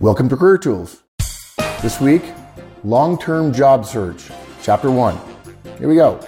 Welcome to Career Tools. This week, long-term job search, chapter 1. Here we go.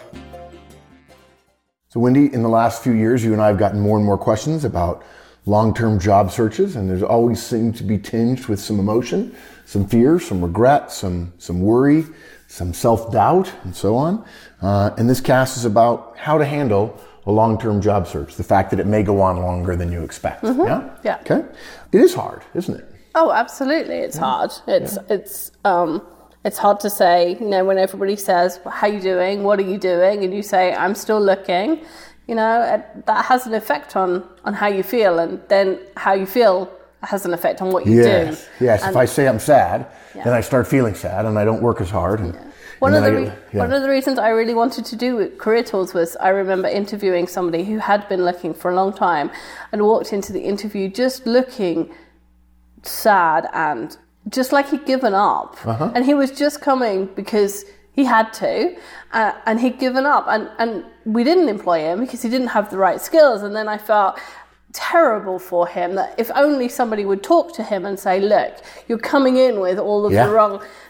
So Wendy, in the last few years, you and I have gotten more and more questions about long-term job searches, and there's always seemed to be tinged with some emotion, some fear, some regret, some worry, some self-doubt, and so on. And this cast is about how to handle a long-term job search, the fact that it may go on longer than you expect. Mm-hmm. Yeah? Okay. It is hard, isn't it? Oh, absolutely. It's hard. It's hard to say, you know, when everybody says, how are you doing? What are you doing? And you say, I'm still looking, you know, that has an effect on how you feel. And then how you feel has an effect on what you do. Yes. And if I say I'm sad, then I start feeling sad and I don't work as hard. And, one of the reasons I really wanted to do Career Tools was I remember interviewing somebody who had been looking for a long time and walked into the interview just looking sad and just like he'd given up, and he was just coming because he had to, and he'd given up, and we didn't employ him because he didn't have the right skills. And then I felt terrible for him, that if only somebody would talk to him and say, look, you're coming in with all of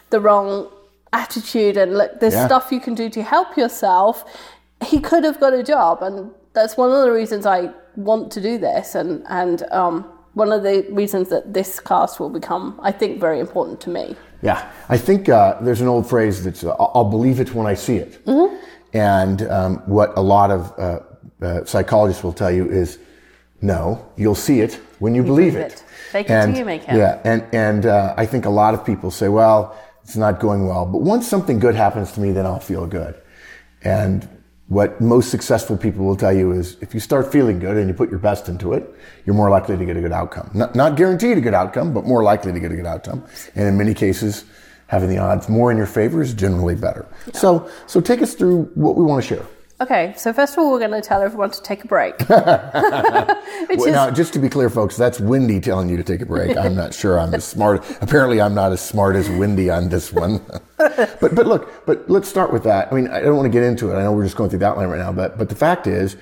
the wrong attitude, and look, there's stuff you can do to help yourself. He could have got a job. And that's one of the reasons I want to do this, and one of the reasons that this cast will become, I think, very important to me. Yeah. I think there's an old phrase that's, I'll believe it when I see it. Mm-hmm. And what a lot of psychologists will tell you is, no, you'll see it when you believe it. Fake it till you make it. Yeah. And I think a lot of people say, well, it's not going well, but once something good happens to me, then I'll feel good. And what most successful people will tell you is, if you start feeling good and you put your best into it, you're more likely to get a good outcome. Not guaranteed a good outcome, but more likely to get a good outcome. And in many cases, having the odds more in your favor is generally better. Yeah. So take us through what we want to share. Okay, so first of all, we're going to tell everyone to take a break. Now, just to be clear, folks, that's Wendy telling you to take a break. I'm not sure I'm as smart. Apparently, I'm not as smart as Wendy on this one. But let's start with that. I mean, I don't want to get into it. I know we're just going through that line right now. But the fact is,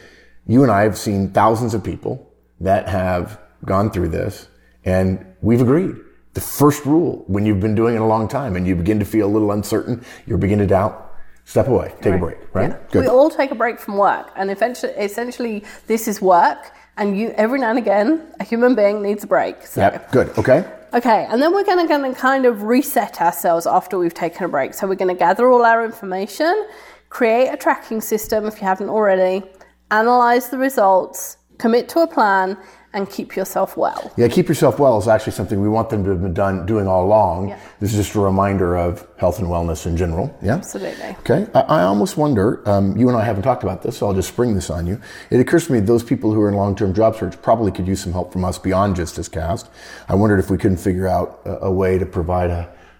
you and I have seen thousands of people that have gone through this, and we've agreed. The first rule, when you've been doing it a long time and you begin to feel a little uncertain, you begin to doubt. Step away. Take a break, right? Yeah. Good. We all take a break from work, and essentially this is work, and you, every now and again, a human being needs a break. So. Yep. Good. Okay. Okay, and then we're going to kind of reset ourselves after we've taken a break. So we're going to gather all our information, create a tracking system if you haven't already, analyze the results, commit to a plan, and keep yourself well. Yeah, keep yourself well is actually something we want them to have been doing all along. Yeah. This is just a reminder of health and wellness in general. Yeah, absolutely. Okay, I almost wonder, you and I haven't talked about this, so I'll just spring this on you. It occurs to me those people who are in long-term job search probably could use some help from us beyond just this cast. I wondered if we couldn't figure out a way to provide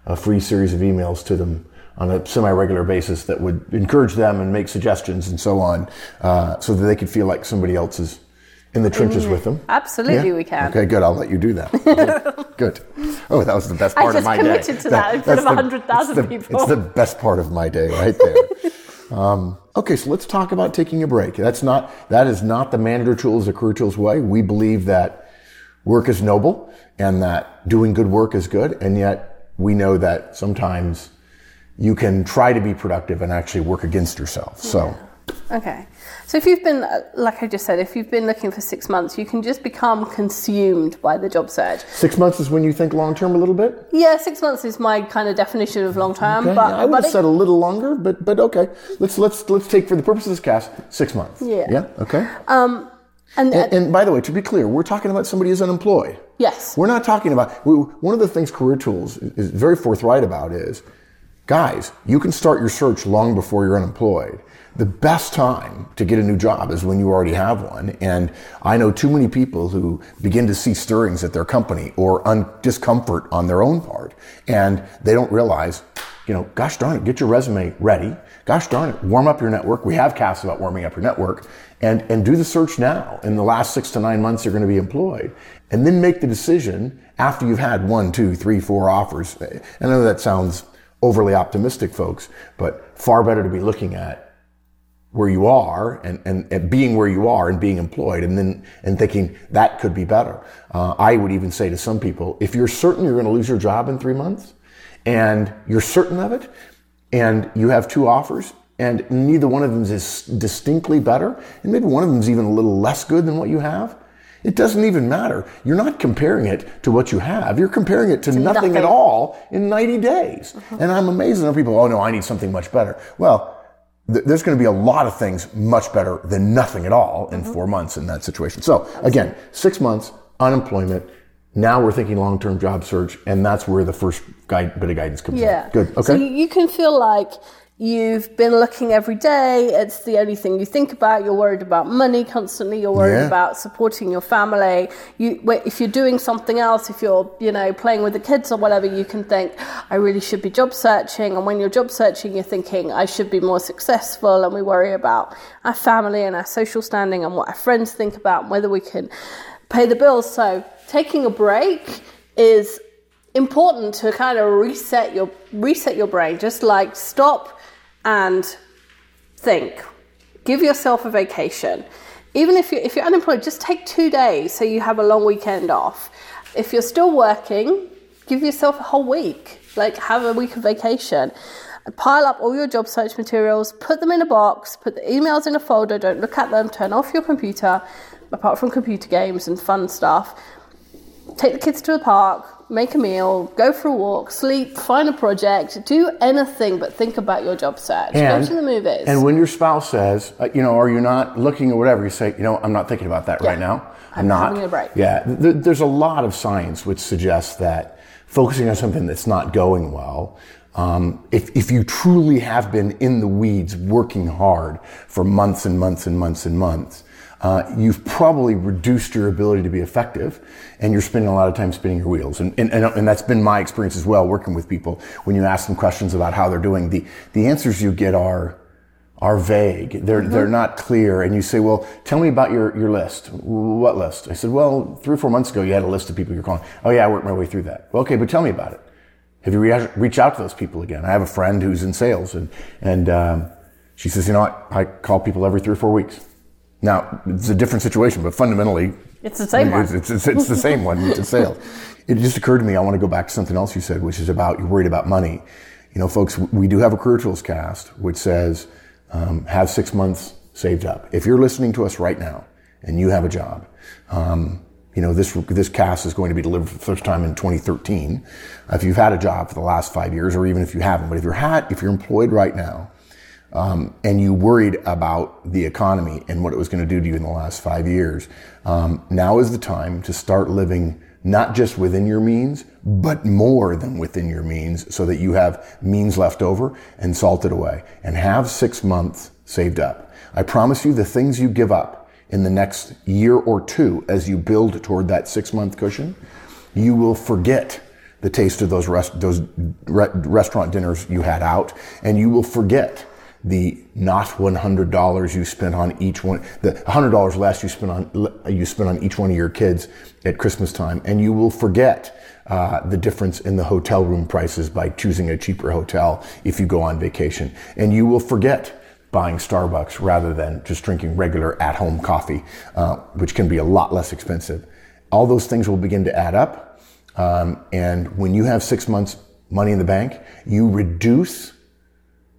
a free series of emails to them on a semi-regular basis that would encourage them and make suggestions and so on, so that they could feel like somebody else is in the trenches with them? Absolutely, we can. Okay, good. I'll let you do that. Good. Oh, that was the best part of my day. I just committed to that in front of 100,000 people. It's the best part of my day right there. Okay, so let's talk about taking a break. That is not the Manager Tools or Career Tools way. We believe that work is noble and that doing good work is good, and yet we know that sometimes you can try to be productive and actually work against yourself. So. Yeah. Okay. So if you've been, like I just said, if you've been looking for 6 months, you can just become consumed by the job search. 6 months is when you think long-term a little bit? Yeah, 6 months is my kind of definition of long-term. Okay. But I would have said a little longer, but okay. Let's take, for the purpose of this cast, 6 months. Yeah. Yeah, okay. And by the way, to be clear, we're talking about somebody who's unemployed. Yes. We're not talking about, one of the things Career Tools is very forthright about is, guys, you can start your search long before you're unemployed. The best time to get a new job is when you already have one. And I know too many people who begin to see stirrings at their company or discomfort on their own part. And they don't realize, gosh darn it, get your resume ready. Gosh darn it, warm up your network. We have casts about warming up your network. And do the search now. In the last 6 to 9 months, you're going to be employed. And then make the decision after you've had 1, 2, 3, 4 offers. I know that sounds overly optimistic, folks, but far better to be looking at where you are and being where you are and being employed and thinking that could be better. I would even say to some people, if you're certain you're going to lose your job in 3 months and you're certain of it and you have two offers and neither one of them is distinctly better and maybe one of them is even a little less good than what you have, it doesn't even matter. You're not comparing it to what you have. You're comparing it to nothing at all in 90 days. Uh-huh. And I'm amazed at people, oh no, I need something much better. Well, there's going to be a lot of things much better than nothing at all in 4 months in that situation. So again, 6 months, unemployment. Now we're thinking long-term job search, and that's where the first bit of guidance comes in. Good. Okay. So you can feel like you've been looking every day. It's the only thing you think about. You're worried about money constantly. You're worried about supporting your family. If you're doing something else, if you're, playing with the kids or whatever, you can think, I really should be job searching. And when you're job searching, you're thinking, I should be more successful. And we worry about our family and our social standing and what our friends think about and whether we can pay the bills. So taking a break is important to kind of reset your brain. Just like stop and think. Give yourself a vacation. Even if you're unemployed, just take 2 days so you have a long weekend off. If you're still working, give yourself a whole week. Like have a week of vacation. Pile up all your job search materials, put them in a box, put the emails in a folder, don't look at them, turn off your computer, apart from computer games and fun stuff. Take the kids to the park, make a meal, go for a walk, sleep, find a project, do anything but think about your job search. Go to the movies. And when your spouse says, are you not looking or whatever, you say, I'm not thinking about that right now. I'm not. Having a break. Yeah. There's a lot of science which suggests that focusing on something that's not going well, if you truly have been in the weeds working hard for months and months and months and months, you've probably reduced your ability to be effective, and you're spending a lot of time spinning your wheels. And that's been my experience as well, working with people. When you ask them questions about how they're doing, the answers you get are vague. They're not clear. And you say, well, tell me about your list. What list? I said, well, 3 or 4 months ago, you had a list of people you're calling. Oh yeah, I worked my way through that. Well, okay, but tell me about it. Have you reached out to those people again? I have a friend who's in sales, and she says, I call people every 3 or 4 weeks. Now, it's a different situation, but fundamentally, it's the same one. It's the same one with the sales. It just occurred to me, I want to go back to something else you said, which is about you're worried about money. Folks, we do have a Career Tools cast, which says have 6 months saved up. If you're listening to us right now and you have a job, this cast is going to be delivered for the first time in 2013. If you've had a job for the last 5 years, or even if you haven't, but if you're employed right now, and you worried about the economy and what it was going to do to you in the last 5 years, now is the time to start living not just within your means, but more than within your means, so that you have means left over and salted away. And have 6 months saved up. I promise you, the things you give up in the next year or two as you build toward that 6 month cushion, you will forget the taste of those restaurant dinners you had out, and you will forget the not $100 you spent on each one, the $100 less you spent on each one of your kids at Christmas time, and you will forget the difference in the hotel room prices by choosing a cheaper hotel if you go on vacation, and you will forget buying Starbucks rather than just drinking regular at-home coffee, which can be a lot less expensive. All those things will begin to add up, and when you have 6 months money in the bank, you reduce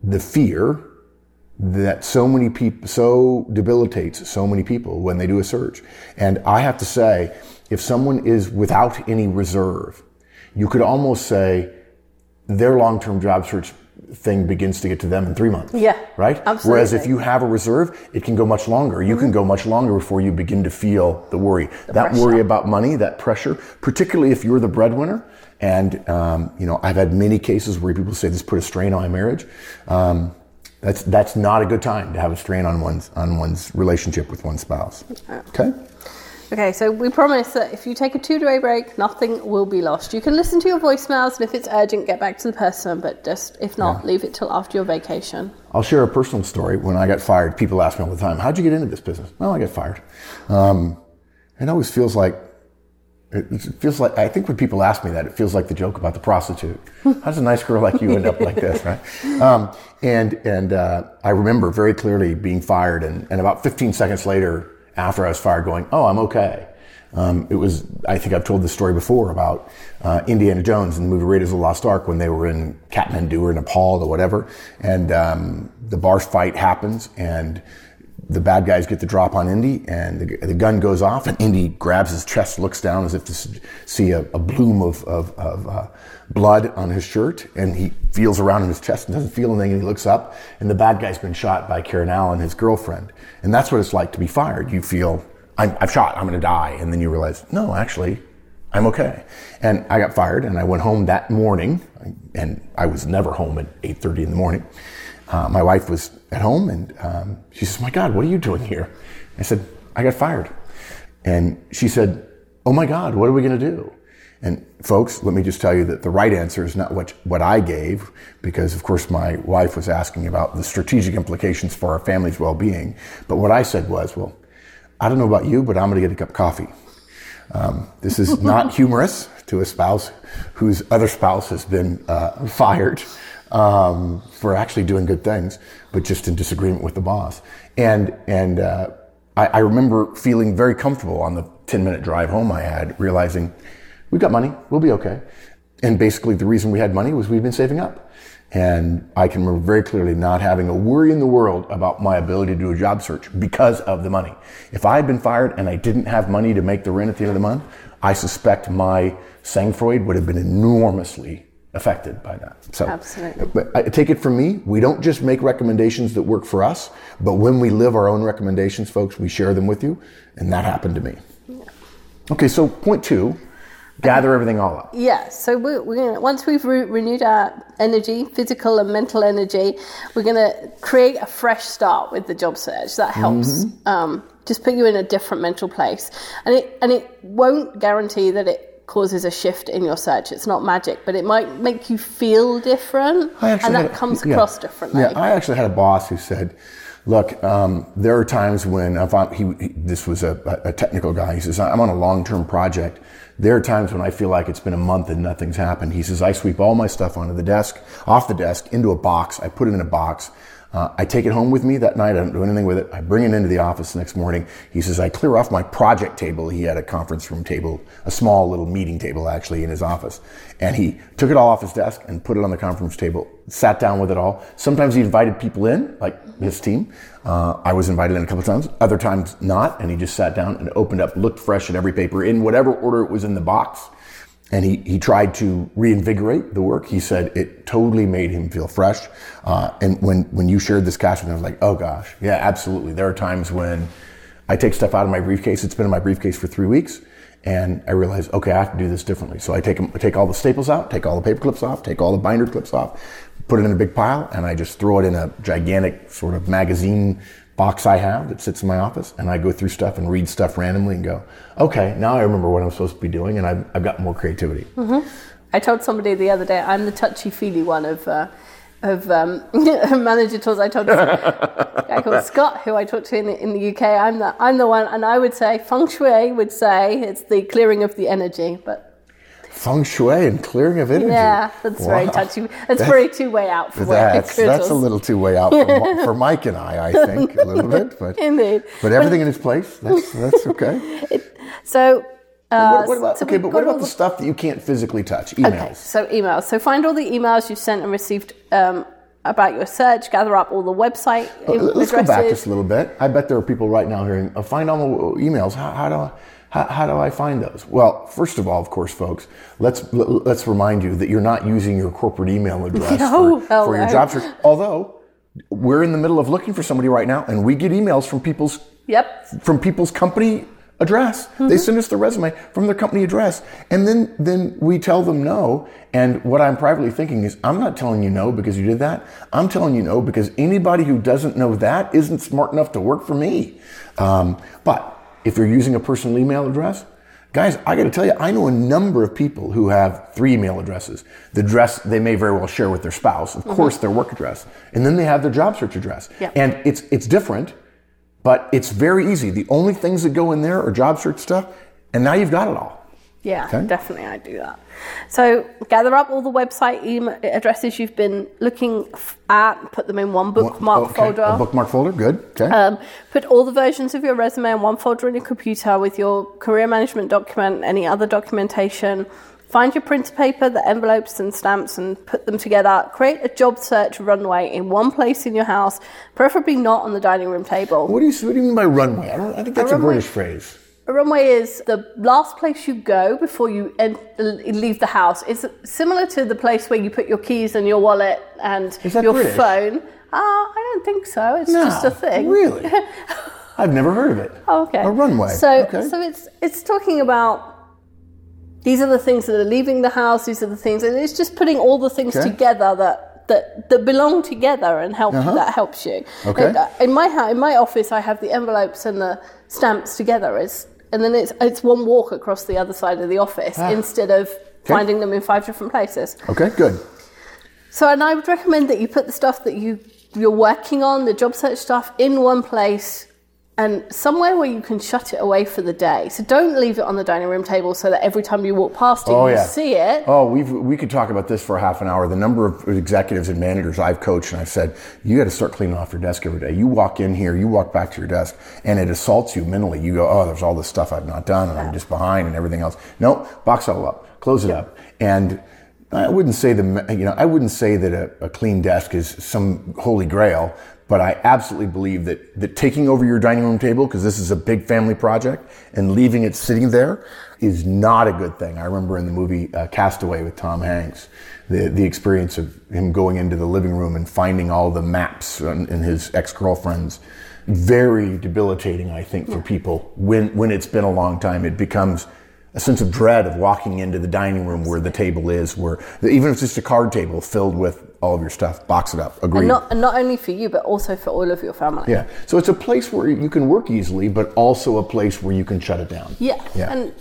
the fear that so debilitates so many people when they do a search. And I have to say, if someone is without any reserve, you could almost say their long-term job search thing begins to get to them in 3 months. Yeah. Right? Absolutely. Whereas if you have a reserve, it can go much longer. You can go much longer before you begin to feel the worry. That pressure. Worry about money, that pressure, particularly if you're the breadwinner. And, I've had many cases where people say this put a strain on my marriage. That's not a good time to have a strain on one's relationship with one's spouse. Okay. Okay, so we promise that if you take a 2-day break, nothing will be lost. You can listen to your voicemails, and if it's urgent, get back to the person, but just, if not, leave it till after your vacation. I'll share a personal story. When I got fired, people ask me all the time, how'd you get into this business? Well, I got fired. It always feels like It feels like, I think when people ask me that, it feels like the joke about the prostitute. How does a nice girl like you end up like this, right? I remember very clearly being fired, and about 15 seconds later, after I was fired, going, "Oh, I'm okay." It was, I think I've told this story before about Indiana Jones and the movie Raiders of the Lost Ark when they were in Kathmandu or Nepal or whatever, and the bar fight happens, and the bad guys get the drop on Indy, and the gun goes off, and Indy grabs his chest, looks down as if to see a bloom of blood on his shirt, and he feels around in his chest and doesn't feel anything, and he looks up, and the bad guy's been shot by Karen Allen, his girlfriend. And that's what it's like to be fired. You feel, I'm shot, I'm going to die, and then you realize, no, actually, I'm okay. And I got fired, and I went home that morning, and I was never home at 8:30 in the morning. My wife was at home, and she says, "My God, what are you doing here?" I said, "I got fired." And she said, "Oh my God, what are we going to do?" And folks, let me just tell you that the right answer is not what I gave, because of course my wife was asking about the strategic implications for our family's well-being. But what I said was, "Well, I don't know about you, but I'm going to get a cup of coffee." This is not humorous to a spouse whose other spouse has been fired for actually doing good things, but just in disagreement with the boss. And I remember feeling very comfortable on the 10-minute drive home I had, realizing we've got money, we'll be okay. And basically the reason we had money was we've been saving up. And I can remember very clearly not having a worry in the world about my ability to do a job search because of the money. If I had been fired and I didn't have money to make the rent at the end of the month, I suspect my sang-froid would have been enormously affected by that. So, absolutely. But take it from me, we don't just make recommendations that work for us, but when we live our own recommendations, folks, we share them with you, and that happened to me. Yeah. Okay, so point two, gather everything all up. Yeah, so we're gonna, once we've renewed our energy, physical and mental energy, we're going to create a fresh start with the job search. That helps just put you in a different mental place. And it won't guarantee that it causes a shift in your search. It's not magic, but it might make you feel different, and that comes across differently. Yeah, I actually had a boss who said, "Look, there are times when this was a technical guy. He says, "I'm on a long-term project. There are times when I feel like it's been a month and nothing's happened." He says, "I sweep all my stuff onto the desk, off the desk, into a box. I put it in a box. I take it home with me that night. I don't do anything with it. I bring it into the office the next morning." He says, "I clear off my project table." He had a conference room table, a small little meeting table actually in his office. And he took it all off his desk and put it on the conference table, sat down with it all. Sometimes he invited people in, like his team. I was invited in a couple times, other times not. And he just sat down and opened up, looked fresh at every paper in whatever order it was in the box. And he tried to reinvigorate the work. He said it totally made him feel fresh. And when you shared this cash with him, I was like, "Oh gosh, yeah, absolutely. There are times when I take stuff out of my briefcase. It's been in my briefcase for 3 weeks. And I realize, okay, I have to do this differently." So I take all the staples out, take all the paper clips off, take all the binder clips off, put it in a big pile, and I just throw it in a gigantic sort of magazine box I have that sits in my office, and I go through stuff and read stuff randomly and go, "Okay, now I remember what I'm supposed to be doing," and I've got more creativity. Mm-hmm. I told somebody the other day, I'm the touchy-feely one of Manager Tools. I told a guy called Scott, who I talked to in the UK, I'm the one, and I would say, feng shui would say, it's the clearing of the energy, but... Feng shui and clearing of energy. Yeah, that's very touchy. That's very two-way out for work. That's a little two-way out for Mike and I think, a little bit. But, indeed. But everything in its place, that's okay. What about the stuff that you can't physically touch? Emails. Okay, so emails. So find all the emails you've sent and received about your search, gather up all the website addresses. Let's go back just a little bit. I bet there are people right now hearing, find all the emails. How do I find those? Well, first of all, of course, folks, let's remind you that you're not using your corporate email address for your job search. Although we're in the middle of looking for somebody right now, and we get emails from people's company address. Mm-hmm. They send us their resume from their company address, and then we tell them no. And what I'm privately thinking is, I'm not telling you no because you did that. I'm telling you no because anybody who doesn't know that isn't smart enough to work for me. But if you're using a personal email address, guys, I got to tell you, I know a number of people who have 3 email addresses. The address they may very well share with their spouse, of course, their work address, and then they have their job search address. Yeah. And it's different, but it's very easy. The only things that go in there are job search stuff, and now you've got it all. Yeah, okay? Definitely I do that. So gather up all the website email addresses you've been looking at, put them in one bookmark folder. A bookmark folder, good. Okay. Put all the versions of your resume in one folder in your computer with your career management document, any other documentation. Find your printer paper, the envelopes and stamps, and put them together. Create a job search runway in one place in your house, preferably not on the dining room table. What do you mean by runway? I think that's a British phrase. A runway is the last place you go before you leave the house. It's similar to the place where you put your keys and your wallet and your British? Phone. I don't think so. It's just a thing. Really? I've never heard of it. Oh, okay. A runway. So it's talking about these are the things that are leaving the house. These are the things, and it's just putting all the things together that belong together and help that helps you. Okay. In my office, I have the envelopes and the stamps together. And then it's one walk across the other side of the office instead of finding them in 5 different places. Okay, good. So, and I would recommend that you put the stuff that you're working on, the job search stuff, in one place and somewhere where you can shut it away for the day. So don't leave it on the dining room table so that every time you walk past it, you see it. Oh, we could talk about this for half an hour. The number of executives and managers I've coached and I've said, you got to start cleaning off your desk every day. You walk in here, you walk back to your desk, and it assaults you mentally. You go, there's all this stuff I've not done, and I'm just behind and everything else. Nope, box it all up, close it up. And I wouldn't say that a clean desk is some holy grail, but I absolutely believe that taking over your dining room table, because this is a big family project, and leaving it sitting there is not a good thing. I remember in the movie Castaway with Tom Hanks, the experience of him going into the living room and finding all the maps and his ex-girlfriend's. Very debilitating, I think, for people. When it's been a long time, it becomes a sense of dread of walking into the dining room where the table is, even if it's just a card table filled with all of your stuff, box it up. Agreed. And not only for you, but also for all of your family. Yeah. So it's a place where you can work easily, but also a place where you can shut it down. Yeah. And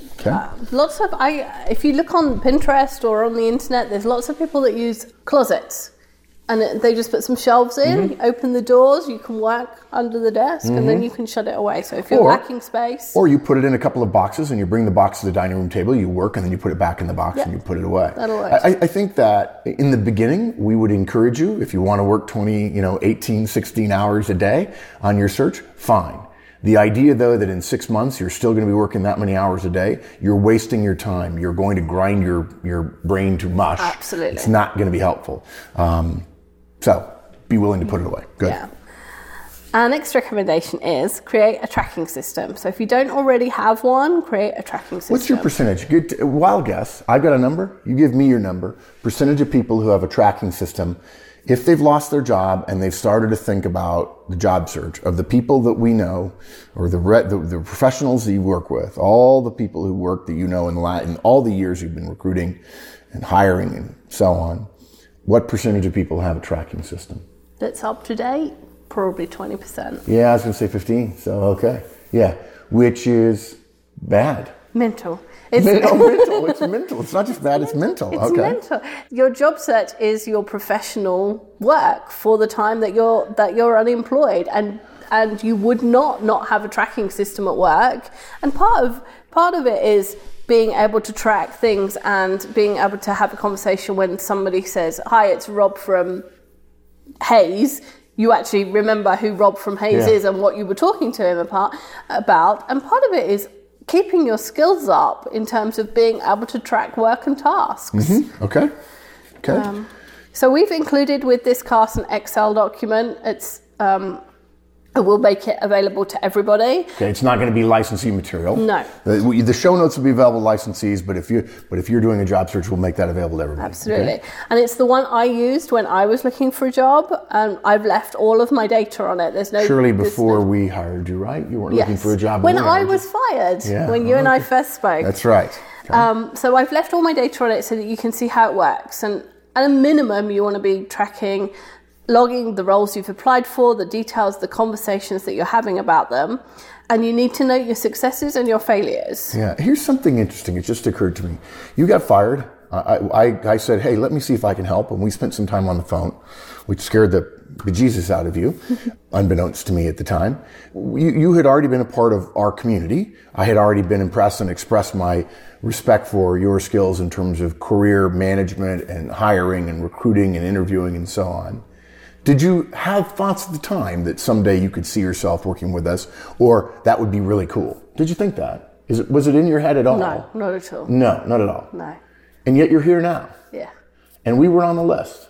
lots of, if you look on Pinterest or on the internet, there's lots of people that use closets. And they just put some shelves in, you open the doors, you can work under the desk, and then you can shut it away. So if you're lacking space... Or you put it in a couple of boxes, and you bring the box to the dining room table, you work, and then you put it back in the box, and you put it away. That'll work. I think that in the beginning, we would encourage you, if you want to work 18, 16 hours a day on your search, fine. The idea, though, that in 6 months you're still going to be working that many hours a day, you're wasting your time. You're going to grind your brain to mush. Absolutely. It's not going to be helpful. So be willing to put it away. Good. Yeah. Our next recommendation is create a tracking system. So if you don't already have one, create a tracking system. What's your percentage? Good wild guess. I've got a number. You give me your number. Percentage of people who have a tracking system, if they've lost their job and they've started to think about the job search, of the people that we know, or the professionals that you work with, all the people who work that you know in all the years you've been recruiting and hiring and so on, what percentage of people have a tracking system? That's up to date, probably 20%. Yeah, I was going to say 15, so okay. Yeah, which is bad. Mental. It's mental. It's not just bad, it's mental. It's mental. Your job search is your professional work for the time that you're unemployed, and you would not have a tracking system at work. And part of it is being able to track things and being able to have a conversation when somebody says, "Hi, it's Rob from Hayes." You actually remember who Rob from Hayes is and what you were talking to him about. And part of it is keeping your skills up in terms of being able to track work and tasks. Mm-hmm. Okay. So we've included with this cast an Excel document. It's we'll make it available to everybody. Okay, it's not going to be licensee material. No. The show notes will be available to licensees, but if you're doing a job search, we'll make that available to everybody. Absolutely. Okay? And it's the one I used when I was looking for a job, and I've left all of my data on it. There's no... Surely before we hired you, right? You weren't looking for a job. When I was fired, when you and I first spoke. That's right. Okay. So I've left all my data on it so that you can see how it works. And at a minimum, you want to be tracking... logging the roles you've applied for, the details, the conversations that you're having about them, and you need to note your successes and your failures. Yeah, here's something interesting. It just occurred to me. You got fired. I said, hey, let me see if I can help. And we spent some time on the phone, which scared the bejesus out of you, unbeknownst to me at the time. You had already been a part of our community. I had already been impressed and expressed my respect for your skills in terms of career management and hiring and recruiting and interviewing and so on. Did you have thoughts at the time that someday you could see yourself working with us, or that would be really cool? Did you think that? Was it in your head at all? No, not at all. No, not at all. No. And yet you're here now. Yeah. And we were on the list.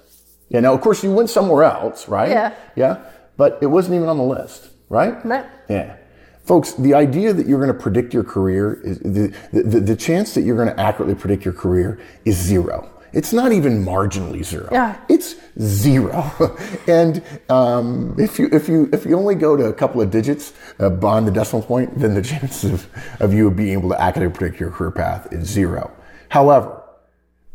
Yeah. Now, of course, you went somewhere else, right? Yeah. Yeah. But it wasn't even on the list, right? No. Yeah. Folks, the idea that you're going to predict your career, is the chance that you're going to accurately predict your career is zero. It's not even marginally zero. Yeah. It's zero. And if you only go to a couple of digits beyond the decimal point, then the chance of you being able to accurately predict your career path is zero. However,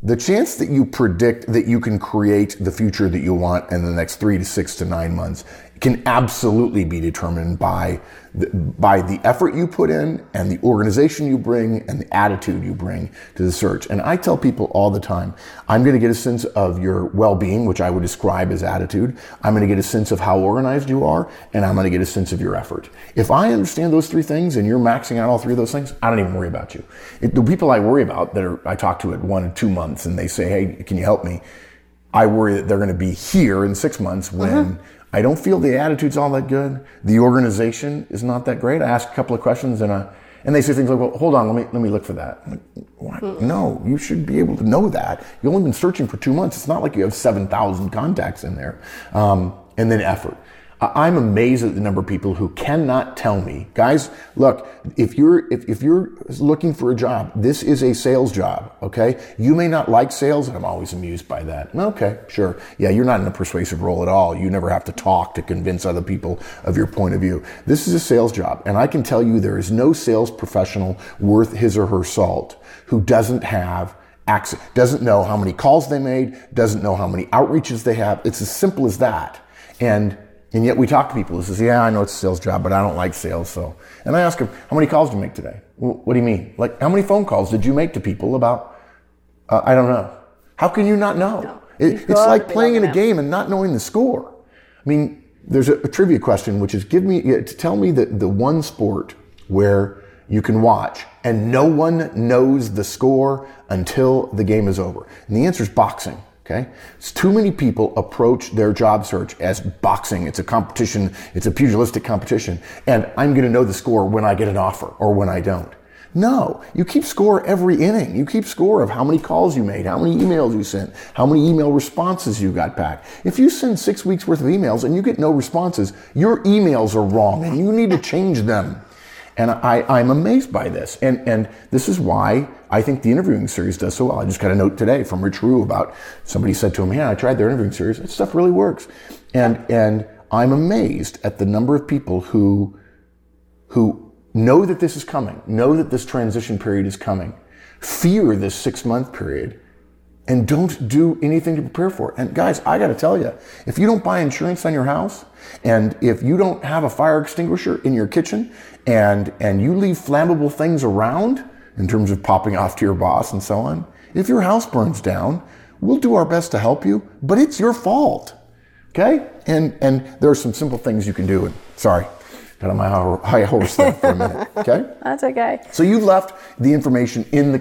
the chance that you predict that you can create the future that you want in the next 3 to 6 to 9 months can absolutely be determined by the effort you put in and the organization you bring and the attitude you bring to the search. And I tell people all the time, I'm going to get a sense of your well-being, which I would describe as attitude. I'm going to get a sense of how organized you are, and I'm going to get a sense of your effort. If I understand those three things and you're maxing out all three of those things, I don't even worry about you. The people I worry about I talk to at 1 and 2 months and they say, hey, can you help me? I worry that they're going to be here in 6 months when I don't feel the attitude's all that good. The organization is not that great. I ask a couple of questions and they say things like, well, hold on, let me look for that. I'm like, what? No, you should be able to know that. You've only been searching for 2 months. It's not like you have 7,000 contacts in there. And then effort. I'm amazed at the number of people who cannot tell me, guys, look, if you're looking for a job, this is a sales job, okay? You may not like sales, and I'm always amused by that. Okay, sure. Yeah, you're not in a persuasive role at all. You never have to talk to convince other people of your point of view. This is a sales job, and I can tell you there is no sales professional worth his or her salt who doesn't have access, doesn't know how many calls they made, doesn't know how many outreaches they have. It's as simple as that. And yet we talk to people who says, yeah, I know it's a sales job, but I don't like sales, so. And I ask them, how many calls did you make today? What do you mean? Like, how many phone calls did you make to people about, I don't know. How can you not know? No, it's like playing in a game and not knowing the score. I mean, there's a trivia question, which is tell me that the one sport where you can watch and no one knows the score until the game is over. And the answer is boxing. Okay. It's too many people approach their job search as boxing. It's a competition. It's a pugilistic competition. And I'm going to know the score when I get an offer or when I don't. No, you keep score every inning. You keep score of how many calls you made, how many emails you sent, how many email responses you got back. If you send 6 weeks worth of emails and you get no responses, your emails are wrong and you need to change them. And I'm amazed by this. And this is why I think the interviewing series does so well. I just got a note today from Rich Rue about somebody said to him, yeah, I tried their interviewing series. That stuff really works. And I'm amazed at the number of people who know that this is coming, know that this transition period is coming, fear this 6 month period, and don't do anything to prepare for it. And guys, I got to tell you, if you don't buy insurance on your house, and if you don't have a fire extinguisher in your kitchen, and you leave flammable things around in terms of popping off to your boss and so on, if your house burns down, we'll do our best to help you, but it's your fault, okay? And there are some simple things you can do. And sorry, got on my high horse there for a minute, okay? That's okay. So you left the information in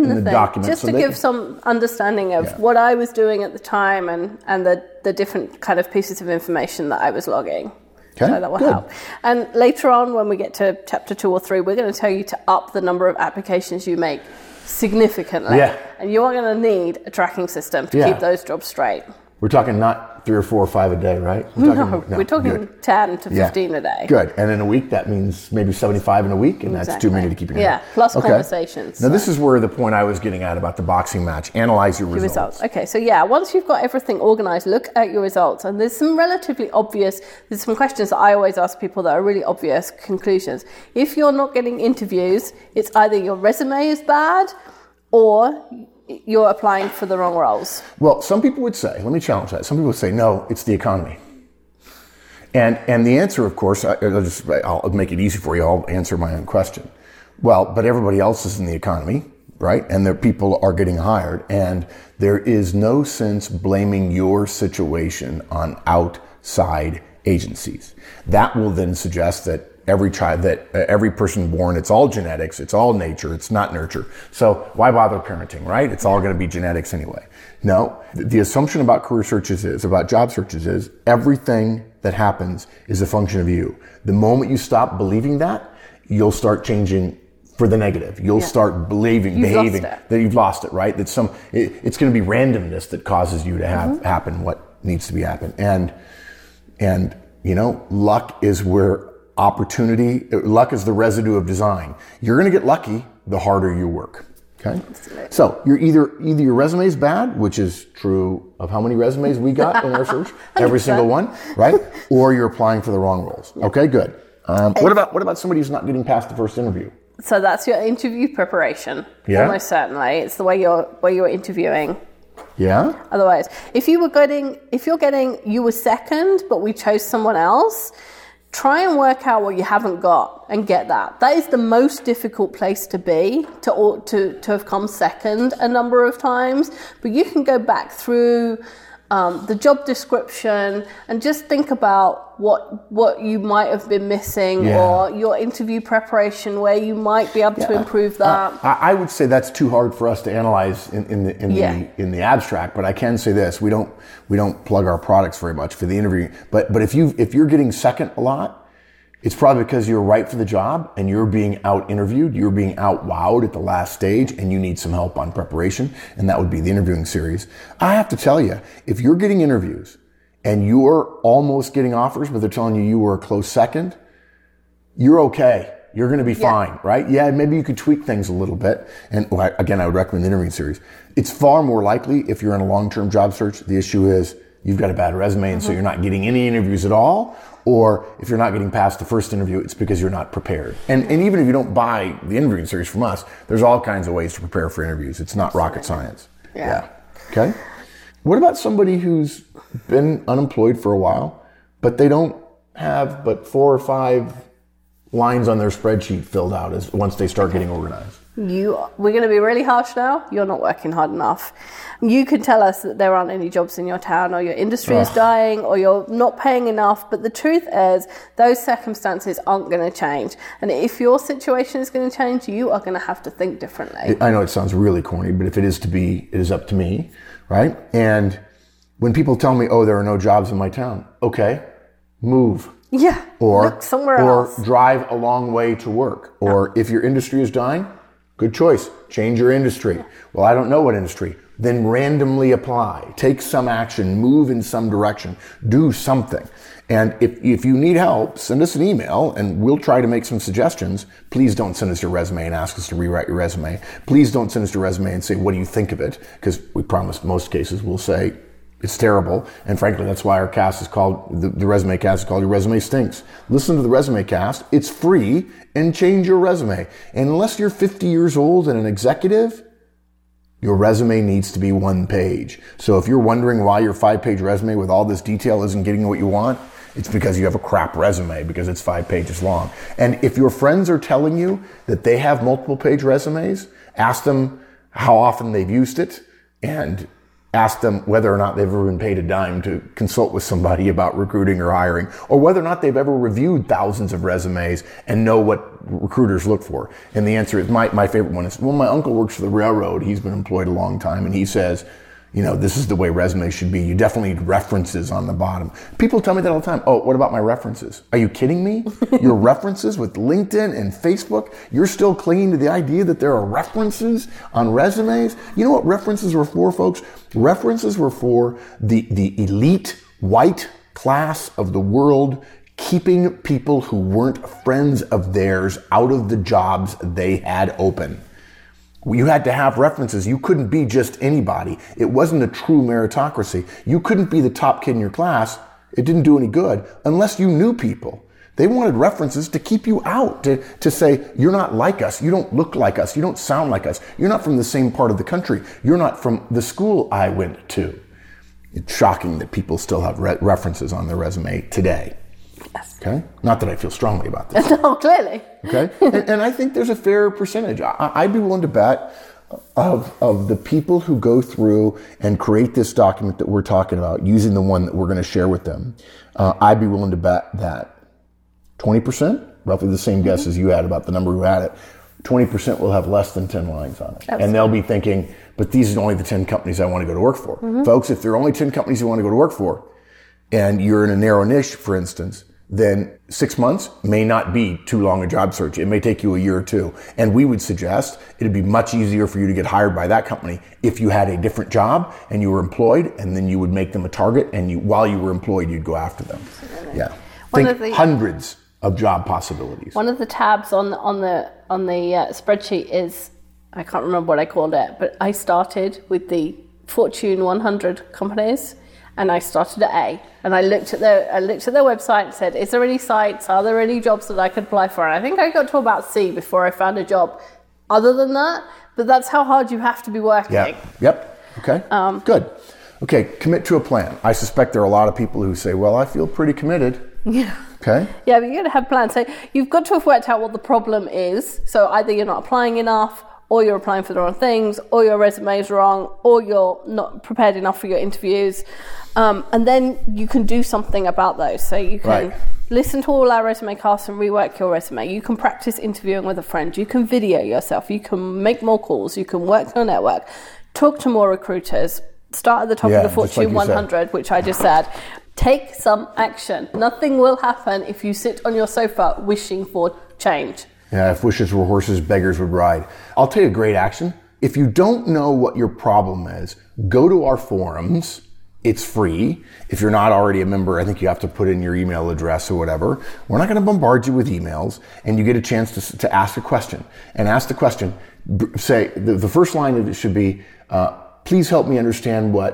the document. Just to give some understanding of what I was doing at the time and the different kind of pieces of information that I was logging. Okay, so that will help. And later on, when we get to chapter 2 or 3, we're going to tell you to up the number of applications you make significantly. Yeah. And you are going to need a tracking system to keep those jobs straight. We're talking not 3 or 4 or 5 a day, right? We're talking 10 to 15 a day. Good. And in a week, that means maybe 75 in a week, and that's too many to keep in mind. Yeah, plus conversations. Now, this is where the point I was getting at about the boxing match. Analyze your results. Okay, so once you've got everything organized, look at your results. And there's some relatively obvious, there's some questions that I always ask people that are really obvious conclusions. If you're not getting interviews, it's either your resume is bad or you're applying for the wrong roles. Well, some people would say, let me challenge that. Some people would say, no, it's the economy. And the answer, of course, I'll make it easy for you. I'll answer my own question. Well, but everybody else is in the economy. right? And their people are getting hired. And there is no sense blaming your situation on outside agencies. That will then suggest that every person born, it's all genetics, it's all nature, it's not nurture. So why bother parenting, right? It's all going to be genetics anyway. No, the assumption about career searches is, about job searches is, everything that happens is a function of you. The moment you stop believing that, you'll start changing for the negative. You'll start behaving that you've lost it, right? That it's going to be randomness that causes you to have happen what needs to be happen. And you know, luck is where luck is the residue of design. You're going to get lucky the harder you work. Okay. So you're either your resume is bad, which is true of how many resumes we got in our search, every single one, right? Or you're applying for the wrong roles. Yeah. Okay, good. What about somebody who's not getting past the first interview? So that's your interview preparation. Yeah. Almost certainly. It's the way you're interviewing. Yeah. Otherwise, you were second, but we chose someone else, try and work out what you haven't got and get that. That is the most difficult place to be, to have come second a number of times. But you can go back through the job description and just think about what you might have been missing or your interview preparation, where you might be able to improve that. I would say that's too hard for us to analyze in the abstract, but I can say this: we don't plug our products very much for the interview. But if you're getting second a lot, it's probably because you're right for the job and you're being out interviewed, you're being out wowed at the last stage, and you need some help on preparation, and that would be the interviewing series. I have to tell you, if you're getting interviews and you're almost getting offers, but they're telling you were a close second, you're okay. You're going to be fine, right? Yeah, maybe you could tweak things a little bit. And again, I would recommend the interviewing series. It's far more likely if you're in a long-term job search, the issue is you've got a bad resume, and so you're not getting any interviews at all. Or if you're not getting past the first interview, it's because you're not prepared. And even if you don't buy the interviewing series from us, there's all kinds of ways to prepare for interviews. It's not rocket science. Yeah. Okay. What about somebody who's been unemployed for a while, but they don't have but 4 or 5 lines on their spreadsheet filled out as once they start getting organized? We're going to be really harsh now. You're not working hard enough. You can tell us that there aren't any jobs in your town, or your industry is dying, or you're not paying enough. But the truth is, those circumstances aren't going to change. And if your situation is going to change, you are going to have to think differently. I know it sounds really corny, but if it is to be, it is up to me, right? And when people tell me, "Oh, there are no jobs in my town," okay, move. Yeah. Or look somewhere else. Or drive a long way to work. Or if your industry is dying, good choice. Change your industry. Yeah. Well, I don't know what industry. Then randomly apply. Take some action. Move in some direction. Do something. And if you need help, send us an email and we'll try to make some suggestions. Please don't send us your resume and ask us to rewrite your resume. Please don't send us your resume and say, "What do you think of it?" Because we promise most cases we'll say, "It's terrible." And frankly, that's why our cast is called, the resume cast is called "Your Resume Stinks." Listen to the resume cast. It's free, and change your resume. And unless you're 50 years old and an executive, your resume needs to be 1 page. So if you're wondering why your 5-page resume with all this detail isn't getting what you want, it's because you have a crap resume, because it's 5 pages long. And if your friends are telling you that they have multiple-page resumes, ask them how often they've used it, and ask them whether or not they've ever been paid a dime to consult with somebody about recruiting or hiring, or whether or not they've ever reviewed thousands of resumes and know what recruiters look for. And the answer is, my favorite one is, "Well, my uncle works for the railroad. He's been employed a long time, and he says, you know, this is the way resumes should be. You definitely need references on the bottom." People tell me that all the time. "Oh, what about my references?" Are you kidding me? Your references with LinkedIn and Facebook? You're still clinging to the idea that there are references on resumes? You know what references were for, folks? References were for the elite white class of the world, keeping people who weren't friends of theirs out of the jobs they had open. You had to have references. You couldn't be just anybody. It wasn't a true meritocracy. You couldn't be the top kid in your class. It didn't do any good unless you knew people. They wanted references to keep you out, to say, "You're not like us. You don't look like us. You don't sound like us. You're not from the same part of the country. You're not from the school I went to." It's shocking that people still have references on their resume today. Yes. Okay. Not that I feel strongly about this. No, clearly. Okay. And I think there's a fair percentage. I'd be willing to bet of the people who go through and create this document that we're talking about using the one that we're going to share with them, I'd be willing to bet that 20%, roughly the same guess as you had about the number who had it, 20% will have less than 10 lines on it. Absolutely. And they'll be thinking, but these are only the 10 companies I want to go to work for. Mm-hmm. Folks, if there are only 10 companies you want to go to work for, and you're in a narrow niche, for instance, then 6 months may not be too long a job search. It may take you a year or two. And we would suggest it'd be much easier for you to get hired by that company if you had a different job and you were employed, and then you would make them a target, and you, while you were employed, you'd go after them. Absolutely. Yeah. Think hundreds of job possibilities. One of the tabs on the spreadsheet is, I can't remember what I called it, but I started with the Fortune 100 companies. And I started at A, and I looked at their website and said, is there any sites? Are there any jobs that I could apply for? And I think I got to about C before I found a job other than that. But that's how hard you have to be working. Yeah. Yep. Okay. Good. Okay. Commit to a plan. I suspect there are a lot of people who say, well, I feel pretty committed. Yeah. Okay. Yeah, but you're going to have plans. So you've got to have worked out what the problem is. So either you're not applying enough, or you're applying for the wrong things, or your resume is wrong, or you're not prepared enough for your interviews. And then you can do something about those. So you can listen to all our resume casts and rework your resume. You can practice interviewing with a friend. You can video yourself. You can make more calls. You can work your network. Talk to more recruiters. Start at the top of the Fortune 100, which I just said. Take some action. Nothing will happen if you sit on your sofa wishing for change. Yeah, if wishes were horses, beggars would ride. I'll tell you a great action. If you don't know what your problem is, go to our forums. It's free. If you're not already a member, I think you have to put in your email address or whatever. We're not going to bombard you with emails, and you get a chance to ask a question. And ask the question. Say, the first line of it should be, please help me understand what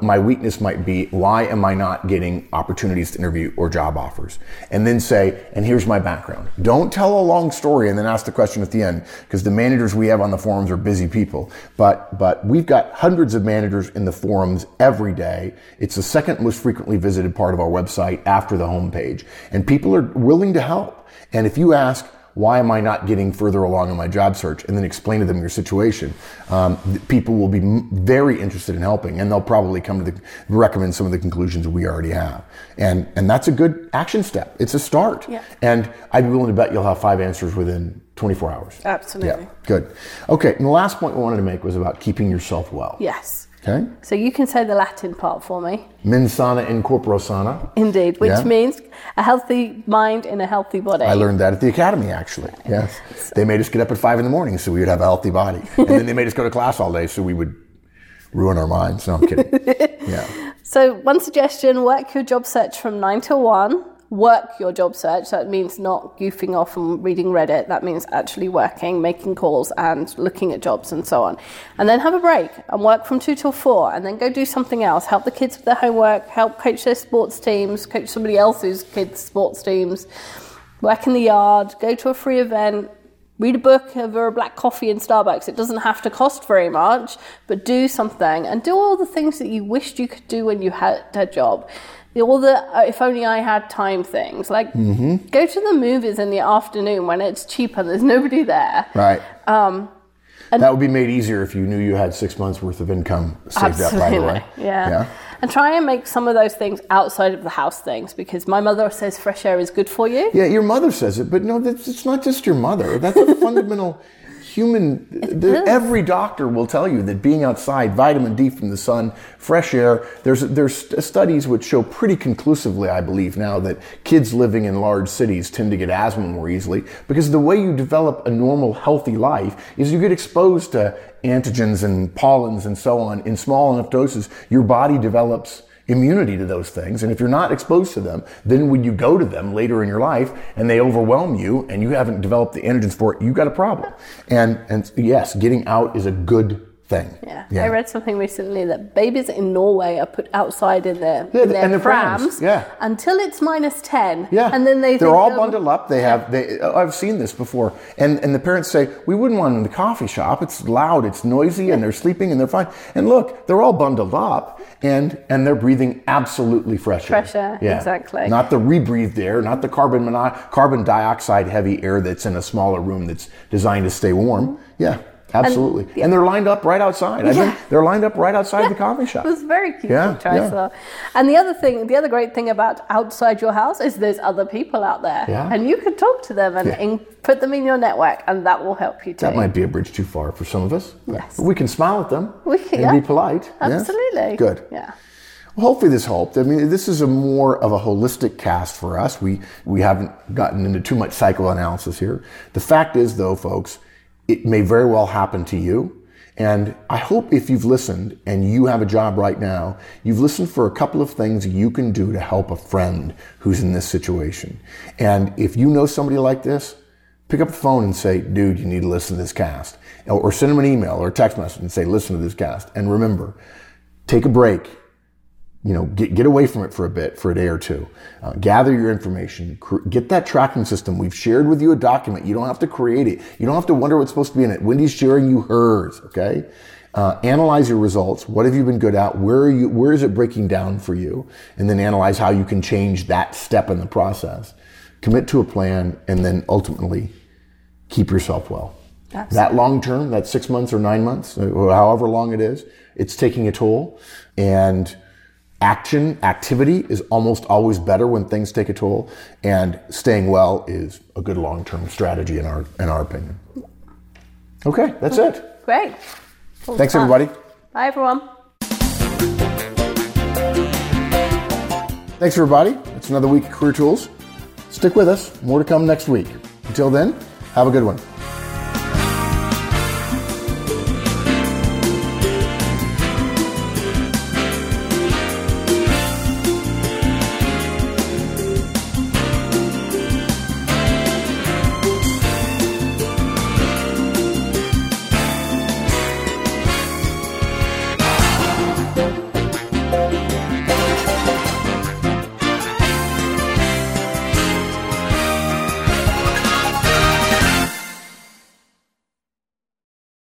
my weakness might be. Why am I not getting opportunities to interview or job offers? And then say, and here's my background. Don't tell a long story and then ask the question at the end, because the managers we have on the forums are busy people. But we've got hundreds of managers in the forums every day. It's the second most frequently visited part of our website after the homepage. And people are willing to help. And if you ask, why am I not getting further along in my job search? And then explain to them your situation. People will be very interested in helping, and they'll probably come to recommend some of the conclusions we already have. And that's a good action step. It's a start. Yeah. And I'd be willing to bet you'll have 5 answers within 24 hours. Absolutely. Yeah, good. Okay, and the last point we wanted to make was about keeping yourself well. Yes. Okay. So you can say the Latin part for me. Mens sana in corpore sano. Indeed, which means a healthy mind in a healthy body. I learned that at the academy, actually. Yes. So. They made us get up at 5 a.m, so we would have a healthy body. And then they made us go to class all day, so we would ruin our minds. No, I'm kidding. Yeah. So one suggestion, work your job search from 9 to 1. Work your job search. That means not goofing off and reading Reddit. That means actually working, making calls and looking at jobs and so on. And then have a break and work from 2 till 4, and then go do something else. Help the kids with their homework, help coach their sports teams, coach somebody else's kids' sports teams, work in the yard, go to a free event, read a book over a black coffee in Starbucks. It doesn't have to cost very much, but do something and do all the things that you wished you could do when you had a job. All the if only I had time things, like go to the movies in the afternoon when it's cheap and there's nobody there. Right. And that would be made easier if you knew you had 6 months worth of income saved up, by the way. Yeah. And try and make some of those things outside of the house things, because my mother says fresh air is good for you. Yeah, your mother says it, but no, it's not just your mother. That's a fundamental human. Every doctor will tell you that being outside, vitamin D from the sun, fresh air, there's studies which show pretty conclusively, I believe now, that kids living in large cities tend to get asthma more easily, because the way you develop a normal, healthy life is you get exposed to antigens and pollens and so on in small enough doses. Your body develops immunity to those things, and if you're not exposed to them, then when you go to them later in your life and they overwhelm you and you haven't developed the antigens for it, you've got a problem. And yes, getting out is a good thing. Yeah. I read something recently that babies in Norway are put outside in their prams until it's -10. Yeah. And then they're all bundled up. I've seen this before. And the parents say, we wouldn't want them in the coffee shop. It's loud, it's noisy, and they're sleeping and they're fine. And look, they're all bundled up. And they're breathing absolutely fresh air. Yeah. Exactly. Not the rebreathed air, not the carbon dioxide heavy air that's in a smaller room that's designed to stay warm. Yeah. Absolutely. And, yeah. And they're lined up right outside. Yeah. I mean, they're lined up right outside the coffee shop. It was very cute. Yeah. And the other great thing about outside your house is there's other people out there. Yeah. And you can talk to them and put them in your network, and that will help you too. That might be a bridge too far for some of us. Yes. But we can smile at them and be polite. Absolutely. Yes? Good. Yeah. Well, hopefully this helped. I mean, this is more of a holistic cast for us. We haven't gotten into too much psychoanalysis here. The fact is, though, folks, it may very well happen to you. And I hope if you've listened and you have a job right now, you've listened for a couple of things you can do to help a friend who's in this situation. And if you know somebody like this, pick up the phone and say, dude, you need to listen to this cast. Or send them an email or a text message and say, listen to this cast. And remember, take a break. You know, get away from it for a bit, for a day or two. Gather your information. Get that tracking system. We've shared with you a document. You don't have to create it. You don't have to wonder what's supposed to be in it. Wendy's sharing you hers, okay? Analyze your results. What have you been good at? Where is it breaking down for you? And then analyze how you can change that step in the process. Commit to a plan, and then ultimately keep yourself well. Absolutely. That long term, that 6 months or 9 months, or however long it is, it's taking a toll. And activity is almost always better when things take a toll, and staying well is a good long-term strategy in our opinion. Okay, that's it. Great. Thanks, everybody. Bye, everyone. Thanks, everybody. It's another week of Career Tools. Stick with us. More to come next week. Until then, have a good one.